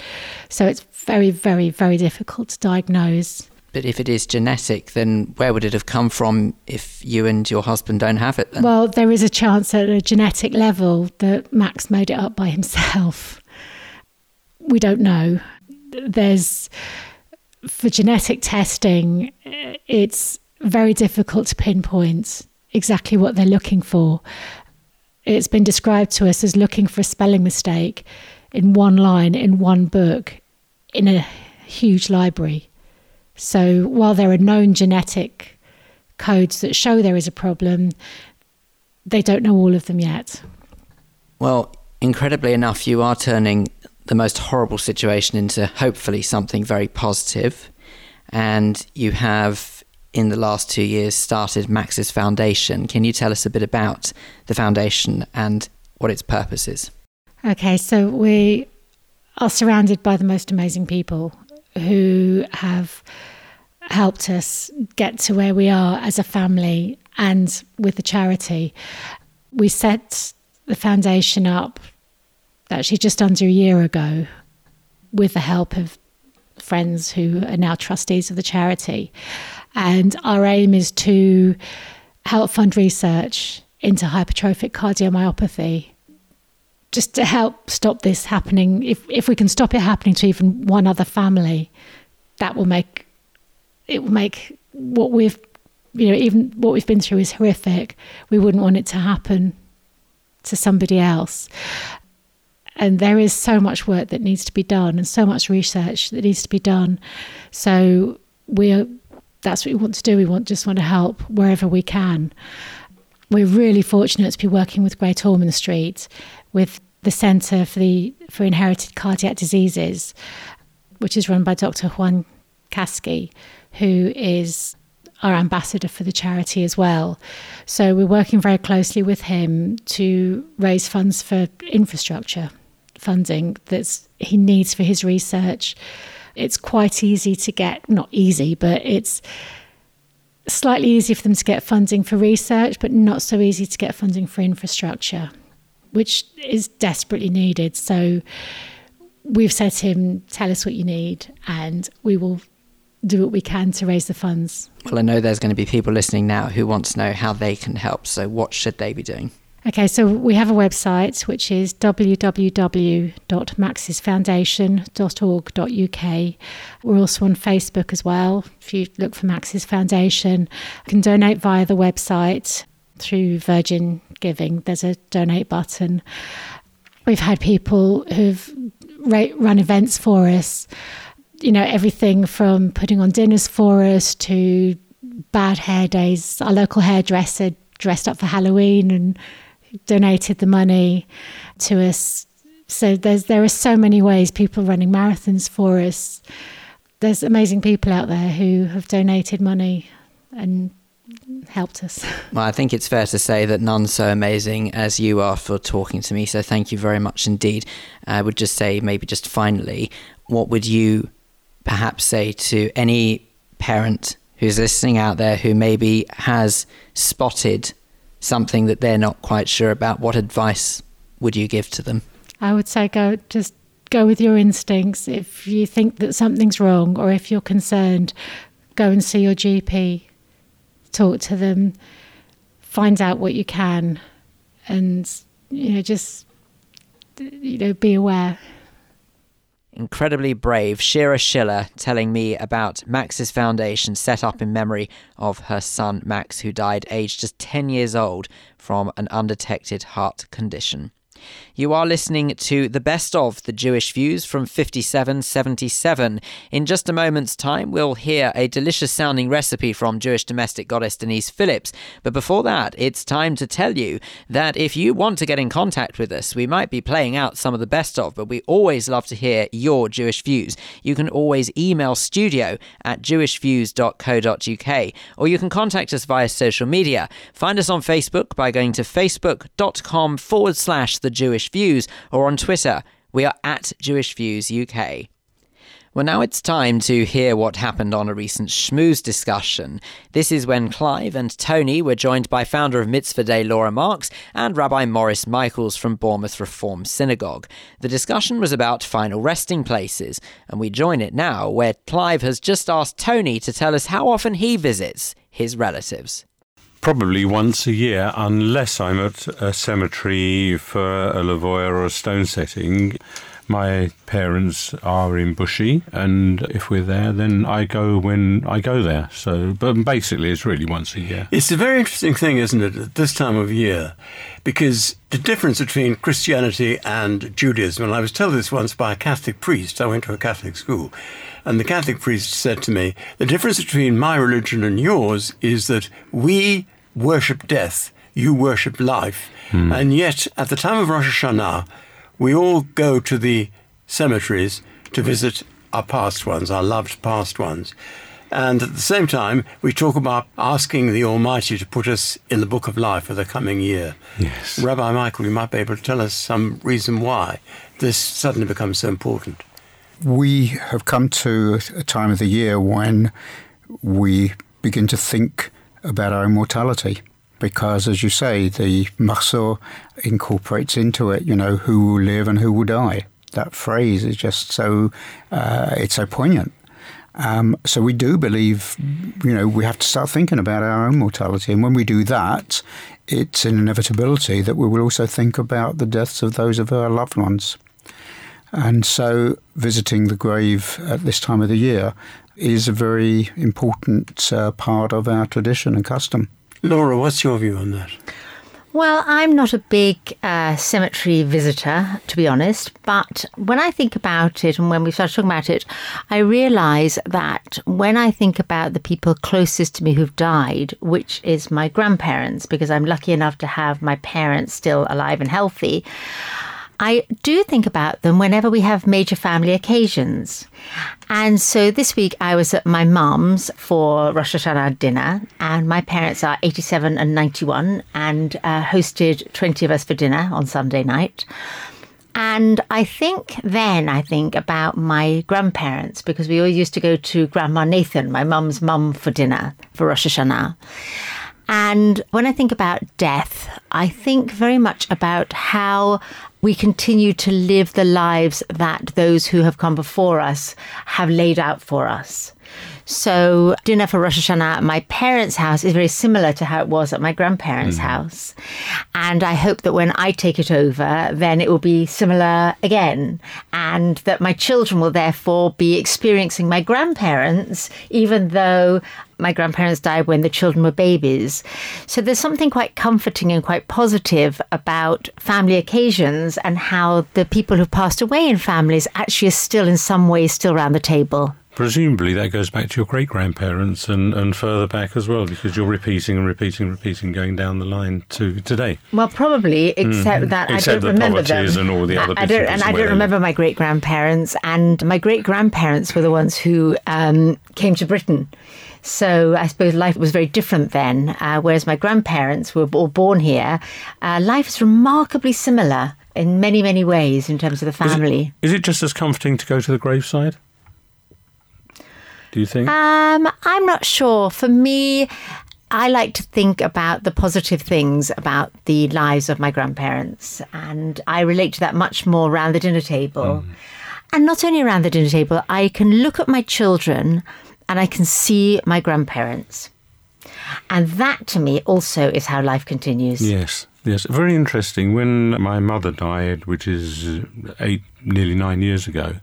So it's very, very, very difficult to diagnose. But if it is genetic, then where would it have come from if you and your husband don't have it then? Well, there is a chance at a genetic level that Max made it up by himself. We don't know. For genetic testing, it's very difficult to pinpoint exactly what they're looking for. It's been described to us as looking for a spelling mistake in one line, in one book, in a huge library. So while there are known genetic codes that show there is a problem, they don't know all of them yet. Well, incredibly enough, you are turning the most horrible situation into hopefully something very positive. And you have, in the last 2 years, started Max's Foundation. Can you tell us a bit about the foundation and what its purpose is? Okay, so we are surrounded by the most amazing people who have helped us get to where we are as a family and with the charity. We set the foundation up actually just under a year ago with the help of friends who are now trustees of the charity. And our aim is to help fund research into hypertrophic cardiomyopathy, just to help stop this happening. If we can stop it happening to even one other family, that will make it what we've, even what we've been through is horrific. We wouldn't want it to happen to somebody else. And there is so much work that needs to be done and so much research that needs to be done. So that's what we want to do. We just want to help wherever we can. We're really fortunate to be working with Great Ormond Street, with the Centre for Inherited Cardiac Diseases, which is run by Dr. Juan Kasky, who is our ambassador for the charity as well. So we're working very closely with him to raise funds for infrastructure funding that he needs for his research. It's quite easy to get, not easy, but it's slightly easier for them to get funding for research, but not so easy to get funding for infrastructure, which is desperately needed. So we've said to him, tell us what you need and we will do what we can to raise the funds. Well, I know there's going to be people listening now who want to know how they can help. So what should they be doing? Okay, so we have a website, which is www.maxsfoundation.org.uk. We're also on Facebook as well. If you look for Max's Foundation, you can donate via the website through Virgin Giving. There's a donate button. We've had people who've run events for us, you know, everything from putting on dinners for us to bad hair days. Our local hairdresser dressed up for Halloween and donated the money to us. So there are so many ways, people running marathons for us. There's amazing people out there who have donated money and helped us. Well, I think it's fair to say that none so amazing as you are for talking to me. So thank you very much indeed. I would just say, maybe just finally, what would you perhaps say to any parent who's listening out there who maybe has spotted something that they're not quite sure about? What advice would you give to them? I would say go with your instincts. If you think that something's wrong or if you're concerned, go and see your GP, talk to them, find out what you can, and be aware. Incredibly brave Shira Schiller telling me about Max's Foundation, set up in memory of her son Max, who died aged just 10 years old from an undetected heart condition. You are listening to The Best of the Jewish Views from 5777. In just a moment's time, we'll hear a delicious-sounding recipe from Jewish domestic goddess Denise Phillips. But before that, it's time to tell you that if you want to get in contact with us, we might be playing out some of the best of, but we always love to hear your Jewish views. You can always email studio@jewishviews.co.uk, or you can contact us via social media. Find us on Facebook by going to facebook.com/The Jewish Views, or on Twitter, we are at Jewish Views UK. Well, now it's time to hear what happened on a recent Schmooze discussion. This is when Clive and Tony were joined by founder of Mitzvah Day Laura Marks and Rabbi Maurice Michaels from Bournemouth Reform Synagogue. The discussion was about final resting places, and we join it now where Clive has just asked Tony to tell us how often he visits his relatives. Probably once a year, unless I'm at a cemetery for a lavoya or a stone setting. My parents are in Bushey, and if we're there, then I go when I go there. So, but basically, it's really once a year. It's a very interesting thing, isn't it, at this time of year, because the difference between Christianity and Judaism, and I was told this once by a Catholic priest. I went to a Catholic school, and the Catholic priest said to me, the difference between my religion and yours is that we worship death, you worship life. And yet, at the time of Rosh Hashanah, we all go to the cemeteries to visit our past ones, our loved past ones. And at the same time, we talk about asking the Almighty to put us in the book of life for the coming year. Yes. Rabbi Michael, you might be able to tell us some reason why this suddenly becomes so important. We have come to a time of the year when we begin to think about our immortality, because, as you say, the Mahzor incorporates into it, who will live and who will die. That phrase is just so, it's so poignant. So we do believe, we have to start thinking about our own mortality. And when we do that, it's an inevitability that we will also think about the deaths of those of our loved ones. And so visiting the grave at this time of the year is a very important part of our tradition and custom. Laura, what's your view on that? Well, I'm not a big cemetery visitor, to be honest, but when I think about it and when we start talking about it, I realise that when I think about the people closest to me who've died, which is my grandparents, because I'm lucky enough to have my parents still alive and healthy, I do think about them whenever we have major family occasions. And so this week I was at my mum's for Rosh Hashanah dinner, and my parents are 87 and 91 and hosted 20 of us for dinner on Sunday night. And I think about my grandparents, because we all used to go to Grandma Nathan, my mum's mum, for dinner for Rosh Hashanah. And when I think about death, I think very much about how we continue to live the lives that those who have come before us have laid out for us. So dinner for Rosh Hashanah at my parents' house is very similar to how it was at my grandparents' house. And I hope that when I take it over, then it will be similar again. And that my children will therefore be experiencing my grandparents, even though my grandparents died when the children were babies. So there's something quite comforting and quite positive about family occasions and how the people who passed away in families actually are still in some way still around the table. Presumably that goes back to your great-grandparents and further back as well, because you're repeating, going down the line to today. Well, probably, except that except I don't remember them. Except the poverties and all the other people. And I don't remember my great-grandparents, and my great-grandparents were the ones who came to Britain. So I suppose life was very different then, whereas my grandparents were all born here. Life is remarkably similar in many, many ways in terms of the family. Is it just as comforting to go to the graveside? Do you think? I'm not sure. For me, I like to think about the positive things about the lives of my grandparents. And I relate to that much more around the dinner table. And not only around the dinner table, I can look at my children and I can see my grandparents. And that, to me, also is how life continues. Yes. Very interesting. When my mother died, which is nearly 9 years ago,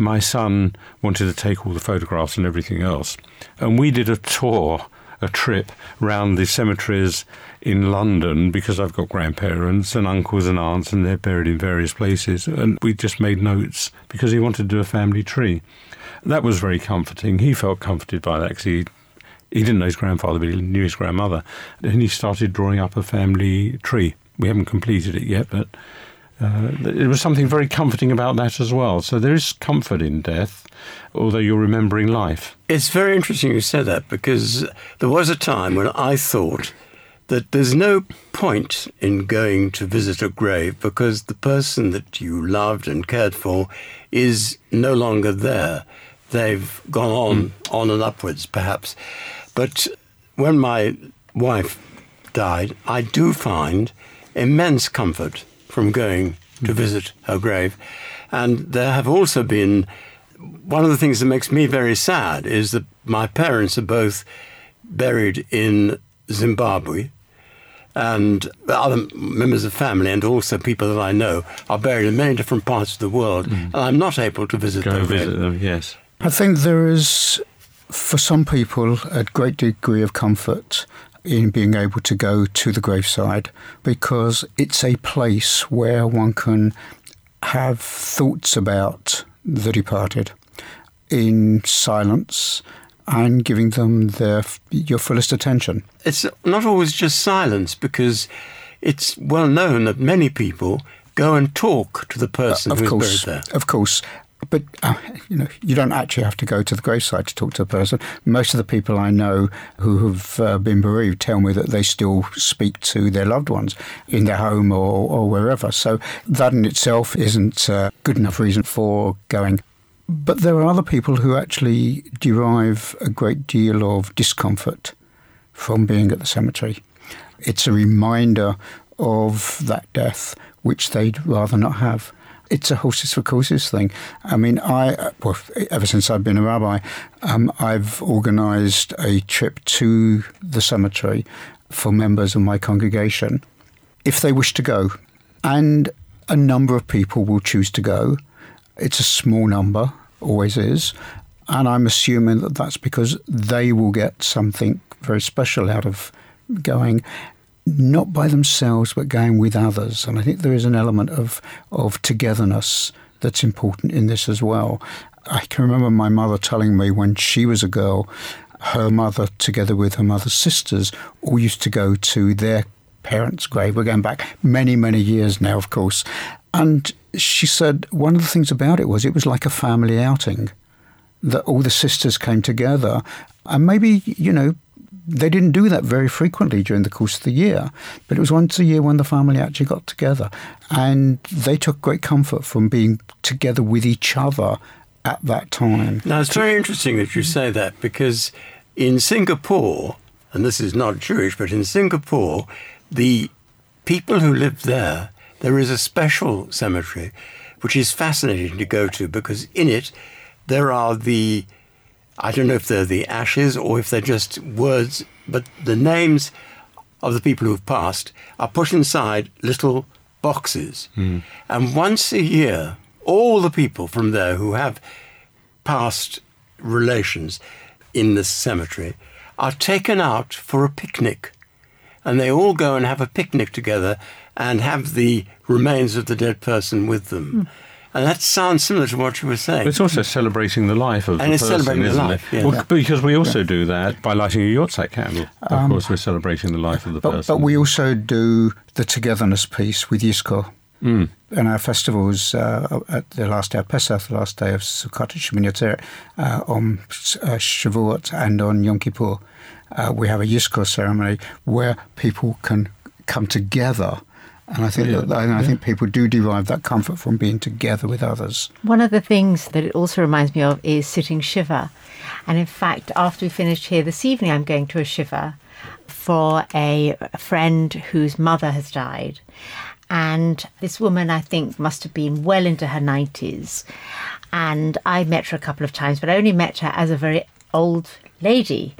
my son wanted to take all the photographs and everything else. And we did a trip round the cemeteries in London, because I've got grandparents and uncles and aunts, and they're buried in various places. And we just made notes because he wanted to do a family tree. That was very comforting. He felt comforted by that because he didn't know his grandfather, but he knew his grandmother. And he started drawing up a family tree. We haven't completed it yet, but it was something very comforting about that as well. So there is comfort in death, although you're remembering life. It's very interesting you said that, because there was a time when I thought that there's no point in going to visit a grave because the person that you loved and cared for is no longer there. They've gone on and upwards, perhaps. But when my wife died, I do find immense comfort from going to visit her grave. And there have also been, one of the things that makes me very sad is that my parents are both buried in Zimbabwe, and other members of family and also people that I know are buried in many different parts of the world, and I'm not able to visit them. Yes, I think there is, for some people, a great degree of comfort in being able to go to the graveside, because it's a place where one can have thoughts about the departed in silence and giving them your fullest attention. It's not always just silence, because it's well known that many people go and talk to the person who's buried there. Of course. But, you don't actually have to go to the graveside to talk to a person. Most of the people I know who have been bereaved tell me that they still speak to their loved ones in their home or wherever. So that in itself isn't a good enough reason for going. But there are other people who actually derive a great deal of discomfort from being at the cemetery. It's a reminder of that death, which they'd rather not have. It's a horses for courses thing. I mean, ever since I've been a rabbi, I've organised a trip to the cemetery for members of my congregation, if they wish to go. And a number of people will choose to go. It's a small number, always is. And I'm assuming that that's because they will get something very special out of going, not by themselves, but going with others. And I think there is an element of togetherness that's important in this as well. I can remember my mother telling me when she was a girl, her mother, together with her mother's sisters, all used to go to their parents' grave. We're going back many, many years now, of course. And she said one of the things about it was like a family outing, that all the sisters came together. And maybe, they didn't do that very frequently during the course of the year, but it was once a year when the family actually got together. And they took great comfort from being together with each other at that time. Now, it's very interesting that you say that, because in Singapore, and this is not Jewish, but in Singapore, the people who live there, there is a special cemetery, which is fascinating to go to, because in it there are the, I don't know if they're the ashes or if they're just words, but the names of the people who've passed are put inside little boxes. Mm. And once a year, all the people from there who have past relations in this cemetery are taken out for a picnic. And they all go and have a picnic together and have the remains of the dead person with them. Mm. And that sounds similar to what you were saying. But it's also celebrating the life of the person, celebrating isn't the life, it? Yeah. Well, because we also do that by lighting a Yortzeit candle. Of course, we're celebrating the life of the person. But we also do the togetherness piece with Yizkor. Mm. And our festivals at the last day of Pesach, the last day of Sukkot, Shemini Atzeret, on Shavuot and on Yom Kippur, we have a Yizkor ceremony where people can come together. And I think I think people do derive that comfort from being together with others. One of the things that it also reminds me of is sitting shiva. And in fact, after we finish here this evening, I'm going to a shiva for a friend whose mother has died. And this woman, I think, must have been well into her 90s. And I met her a couple of times, but I only met her as a very old lady.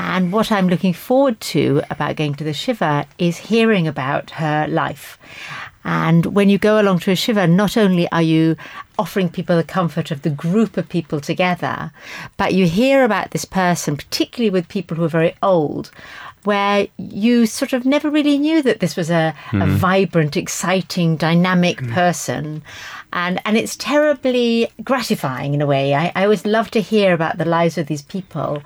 And what I'm looking forward to about going to the shiva is hearing about her life. And when you go along to a shiva, not only are you offering people the comfort of the group of people together, but you hear about this person, particularly with people who are very old, where you sort of never really knew that this was a vibrant, exciting, dynamic person. And it's terribly gratifying in a way. I always love to hear about the lives of these people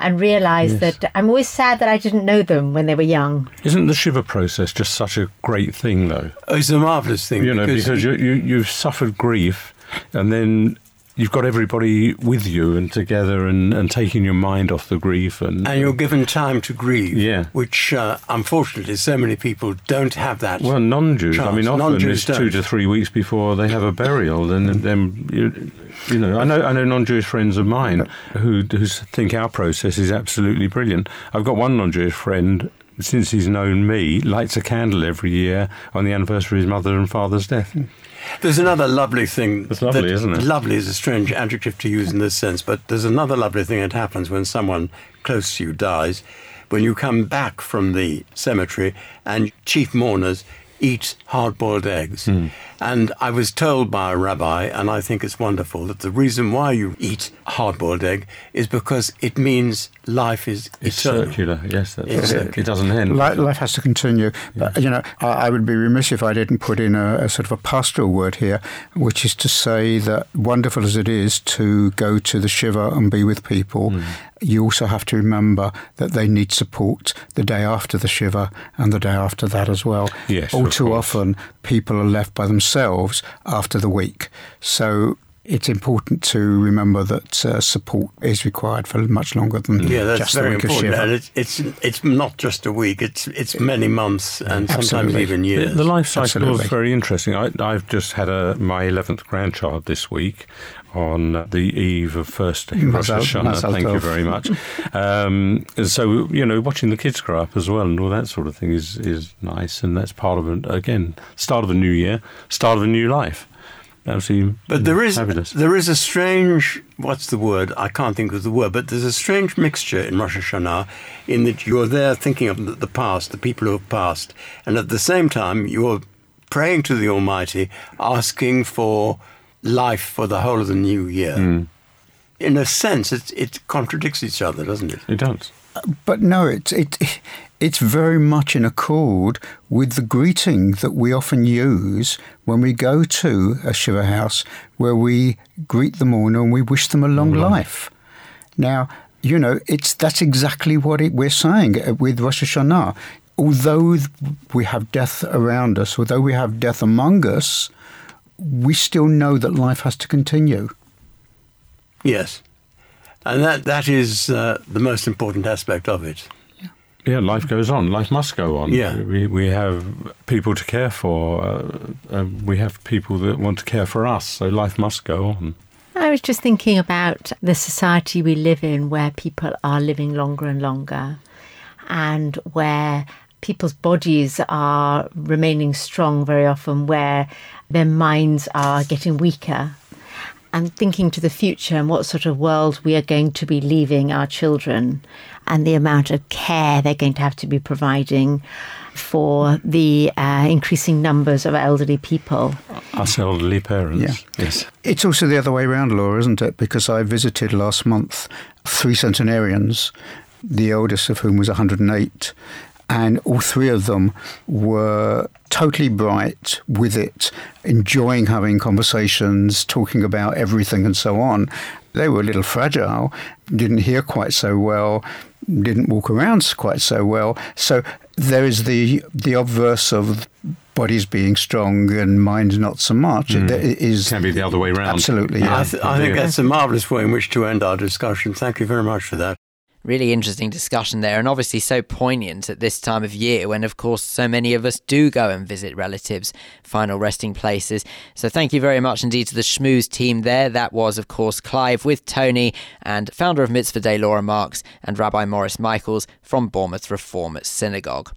and realise that I'm always sad that I didn't know them when they were young. Isn't the Shiva process just such a great thing, though? Oh, it's a marvellous thing. You know, because you've suffered grief and then you've got everybody with you and together and taking your mind off the grief. And you're given time to grieve, which, unfortunately, so many people don't have that. Well, non-Jews, chance. I mean, often non-Jews it's don't. 2 to 3 weeks before they have a burial. And then, you know, I know non-Jewish friends of mine who think our process is absolutely brilliant. I've got one non-Jewish friend, since he's known me, lights a candle every year on the anniversary of his mother and father's death. Mm. There's another lovely thing. It's lovely, isn't it? Lovely is a strange adjective to use in this sense, but there's another lovely thing that happens when someone close to you dies, when you come back from the cemetery and chief mourners eat hard-boiled eggs. Mm. And I was told by a rabbi, and I think it's wonderful, that the reason why you eat hard-boiled egg is because it means life is eternal. Circular, yes. That's circular. It doesn't end. Life has to continue. But, you know, I would be remiss if I didn't put in a sort of a pastoral word here, which is to say that wonderful as it is to go to the Shiva and be with people, you also have to remember that they need support the day after the Shiva and the day after that as well. Yes, all too often, people are left by themselves after the week. So it's important to remember that support is required for much longer than just a week. Yeah, that's very important. And it's not just a week, it's many months and sometimes even years. The life cycle is very interesting. I've just had my 11th grandchild this week on the eve of first day Rosh Hashanah. Thank you very much. And so, you know, watching the kids grow up as well and all that sort of thing is nice. And that's part of, start of a new year, start of a new life. Absolutely. But there is a strange, what's the word? I can't think of the word, but there's a strange mixture in Rosh Hashanah in that you're there thinking of the past, the people who have passed, and at the same time you're praying to the Almighty, asking for life for the whole of the new year. Mm. In a sense, it contradicts each other, doesn't it? It does. But no, it's very much in accord with the greeting that we often use when we go to a Shiva house where we greet the mourner and we wish them a long life. Now, you know, that's exactly what we're saying with Rosh Hashanah. Although we have death around us, although we have death among us, we still know that life has to continue. Yes. And that is the most important aspect of it. Yeah, life goes on. Life must go on. Yeah. We have people to care for. We have people that want to care for us, so life must go on. I was just thinking about the society we live in, where people are living longer and longer, and where people's bodies are remaining strong very often, where their minds are getting weaker. And thinking to the future and what sort of world we are going to be leaving our children, and the amount of care they're going to have to be providing for the increasing numbers of elderly people. Us elderly parents. Yeah. Yes. It's also the other way around, Laura, isn't it? Because I visited last month 3 centenarians, the oldest of whom was 108, and all 3 of them were totally bright with it, enjoying having conversations, talking about everything and so on. They were a little fragile, didn't hear quite so well, didn't walk around quite so well. So there is the obverse of bodies being strong and mind not so much. It can be the other way around. Absolutely. Yeah. I think that's a marvellous way in which to end our discussion. Thank you very much for that. Really interesting discussion there, and obviously so poignant at this time of year when, of course, so many of us do go and visit relatives, final resting places. So thank you very much indeed to the Schmooze team there. That was, of course, Clive with Tony, and founder of Mitzvah Day, Laura Marks, and Rabbi Maurice Michaels from Bournemouth Reform Synagogue.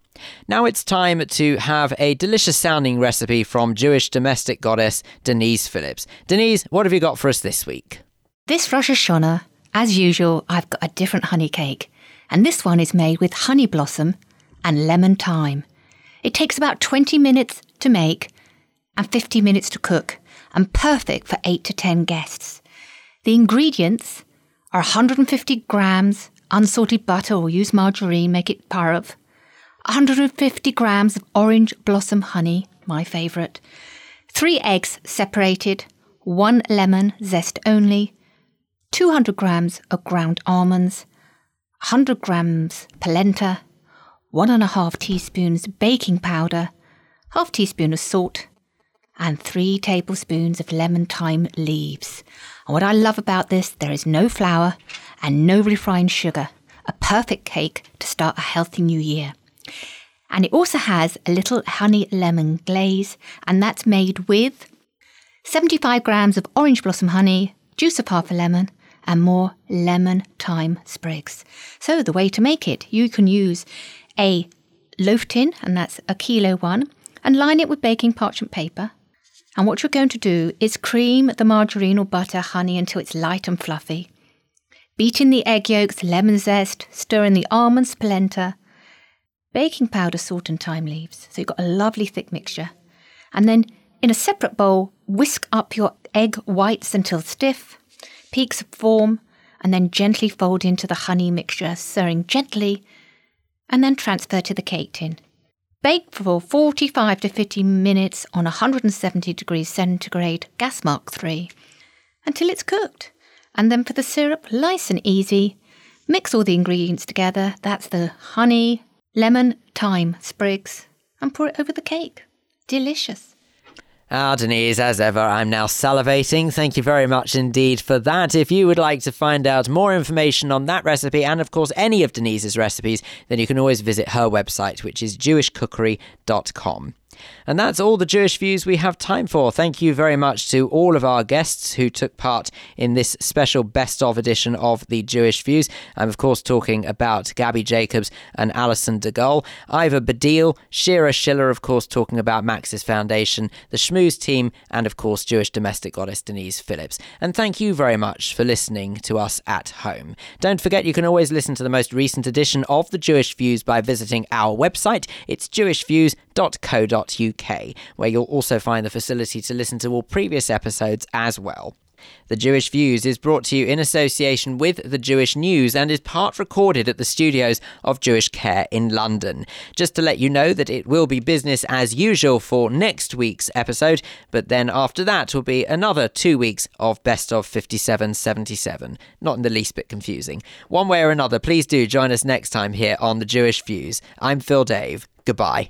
Now it's time to have a delicious-sounding recipe from Jewish domestic goddess Denise Phillips. Denise, what have you got for us this week? This Rosh Hashanah, as usual, I've got a different honey cake, and this one is made with honey blossom and lemon thyme. It takes about 20 minutes to make and 50 minutes to cook, and perfect for 8 to 10 guests. The ingredients are 150 grams unsalted butter, or use margarine, make it parov, 150 grams of orange blossom honey, my favourite, 3 eggs separated, 1 lemon zest only, 200 grams of ground almonds, 100 grams polenta, 1.5 teaspoons baking powder, half teaspoon of salt, and 3 tablespoons of lemon thyme leaves. And what I love about this, there is no flour and no refined sugar. A perfect cake to start a healthy new year. And it also has a little honey lemon glaze, and that's made with 75 grams of orange blossom honey, juice of half a lemon, and more lemon thyme sprigs. So the way to make it, you can use a loaf tin, and that's a kilo one, and line it with baking parchment paper. And what you're going to do is cream the margarine or butter honey until it's light and fluffy. Beat in the egg yolks, lemon zest, stir in the almonds, polenta, baking powder, salt and thyme leaves. So you've got a lovely thick mixture. And then in a separate bowl, whisk up your egg whites until stiff, peaks form, and then gently fold into the honey mixture, stirring gently, and then transfer to the cake tin. Bake for 45 to 50 minutes on 170 degrees centigrade, gas mark 3, until it's cooked. And then for the syrup, nice and easy, mix all the ingredients together. That's the honey, lemon, thyme sprigs, and pour it over the cake. Delicious. Denise, as ever, I'm now salivating. Thank you very much indeed for that. If you would like to find out more information on that recipe, and of course any of Denise's recipes, then you can always visit her website, which is jewishcookery.com. And that's all the Jewish Views we have time for. Thank you very much to all of our guests who took part in this special best-of edition of the Jewish Views. I'm, of course, talking about Gabby Jacobs and Alison Dagul, Ivor Baddiel, Shira Schiller, of course, talking about Max's Foundation, the Schmooze team, and, of course, Jewish domestic goddess Denise Phillips. And thank you very much for listening to us at home. Don't forget, you can always listen to the most recent edition of the Jewish Views by visiting our website. It's jewishviews.co.uk, where you'll also find the facility to listen to all previous episodes as well. The Jewish Views is brought to you in association with the Jewish News and is part recorded at the studios of Jewish Care in London. Just to let you know that it will be business as usual for next week's episode, but then after that will be another 2 weeks of Best of 5777. Not in the least bit confusing. One way or another, please do join us next time here on the Jewish Views. I'm Phil Dave. Goodbye.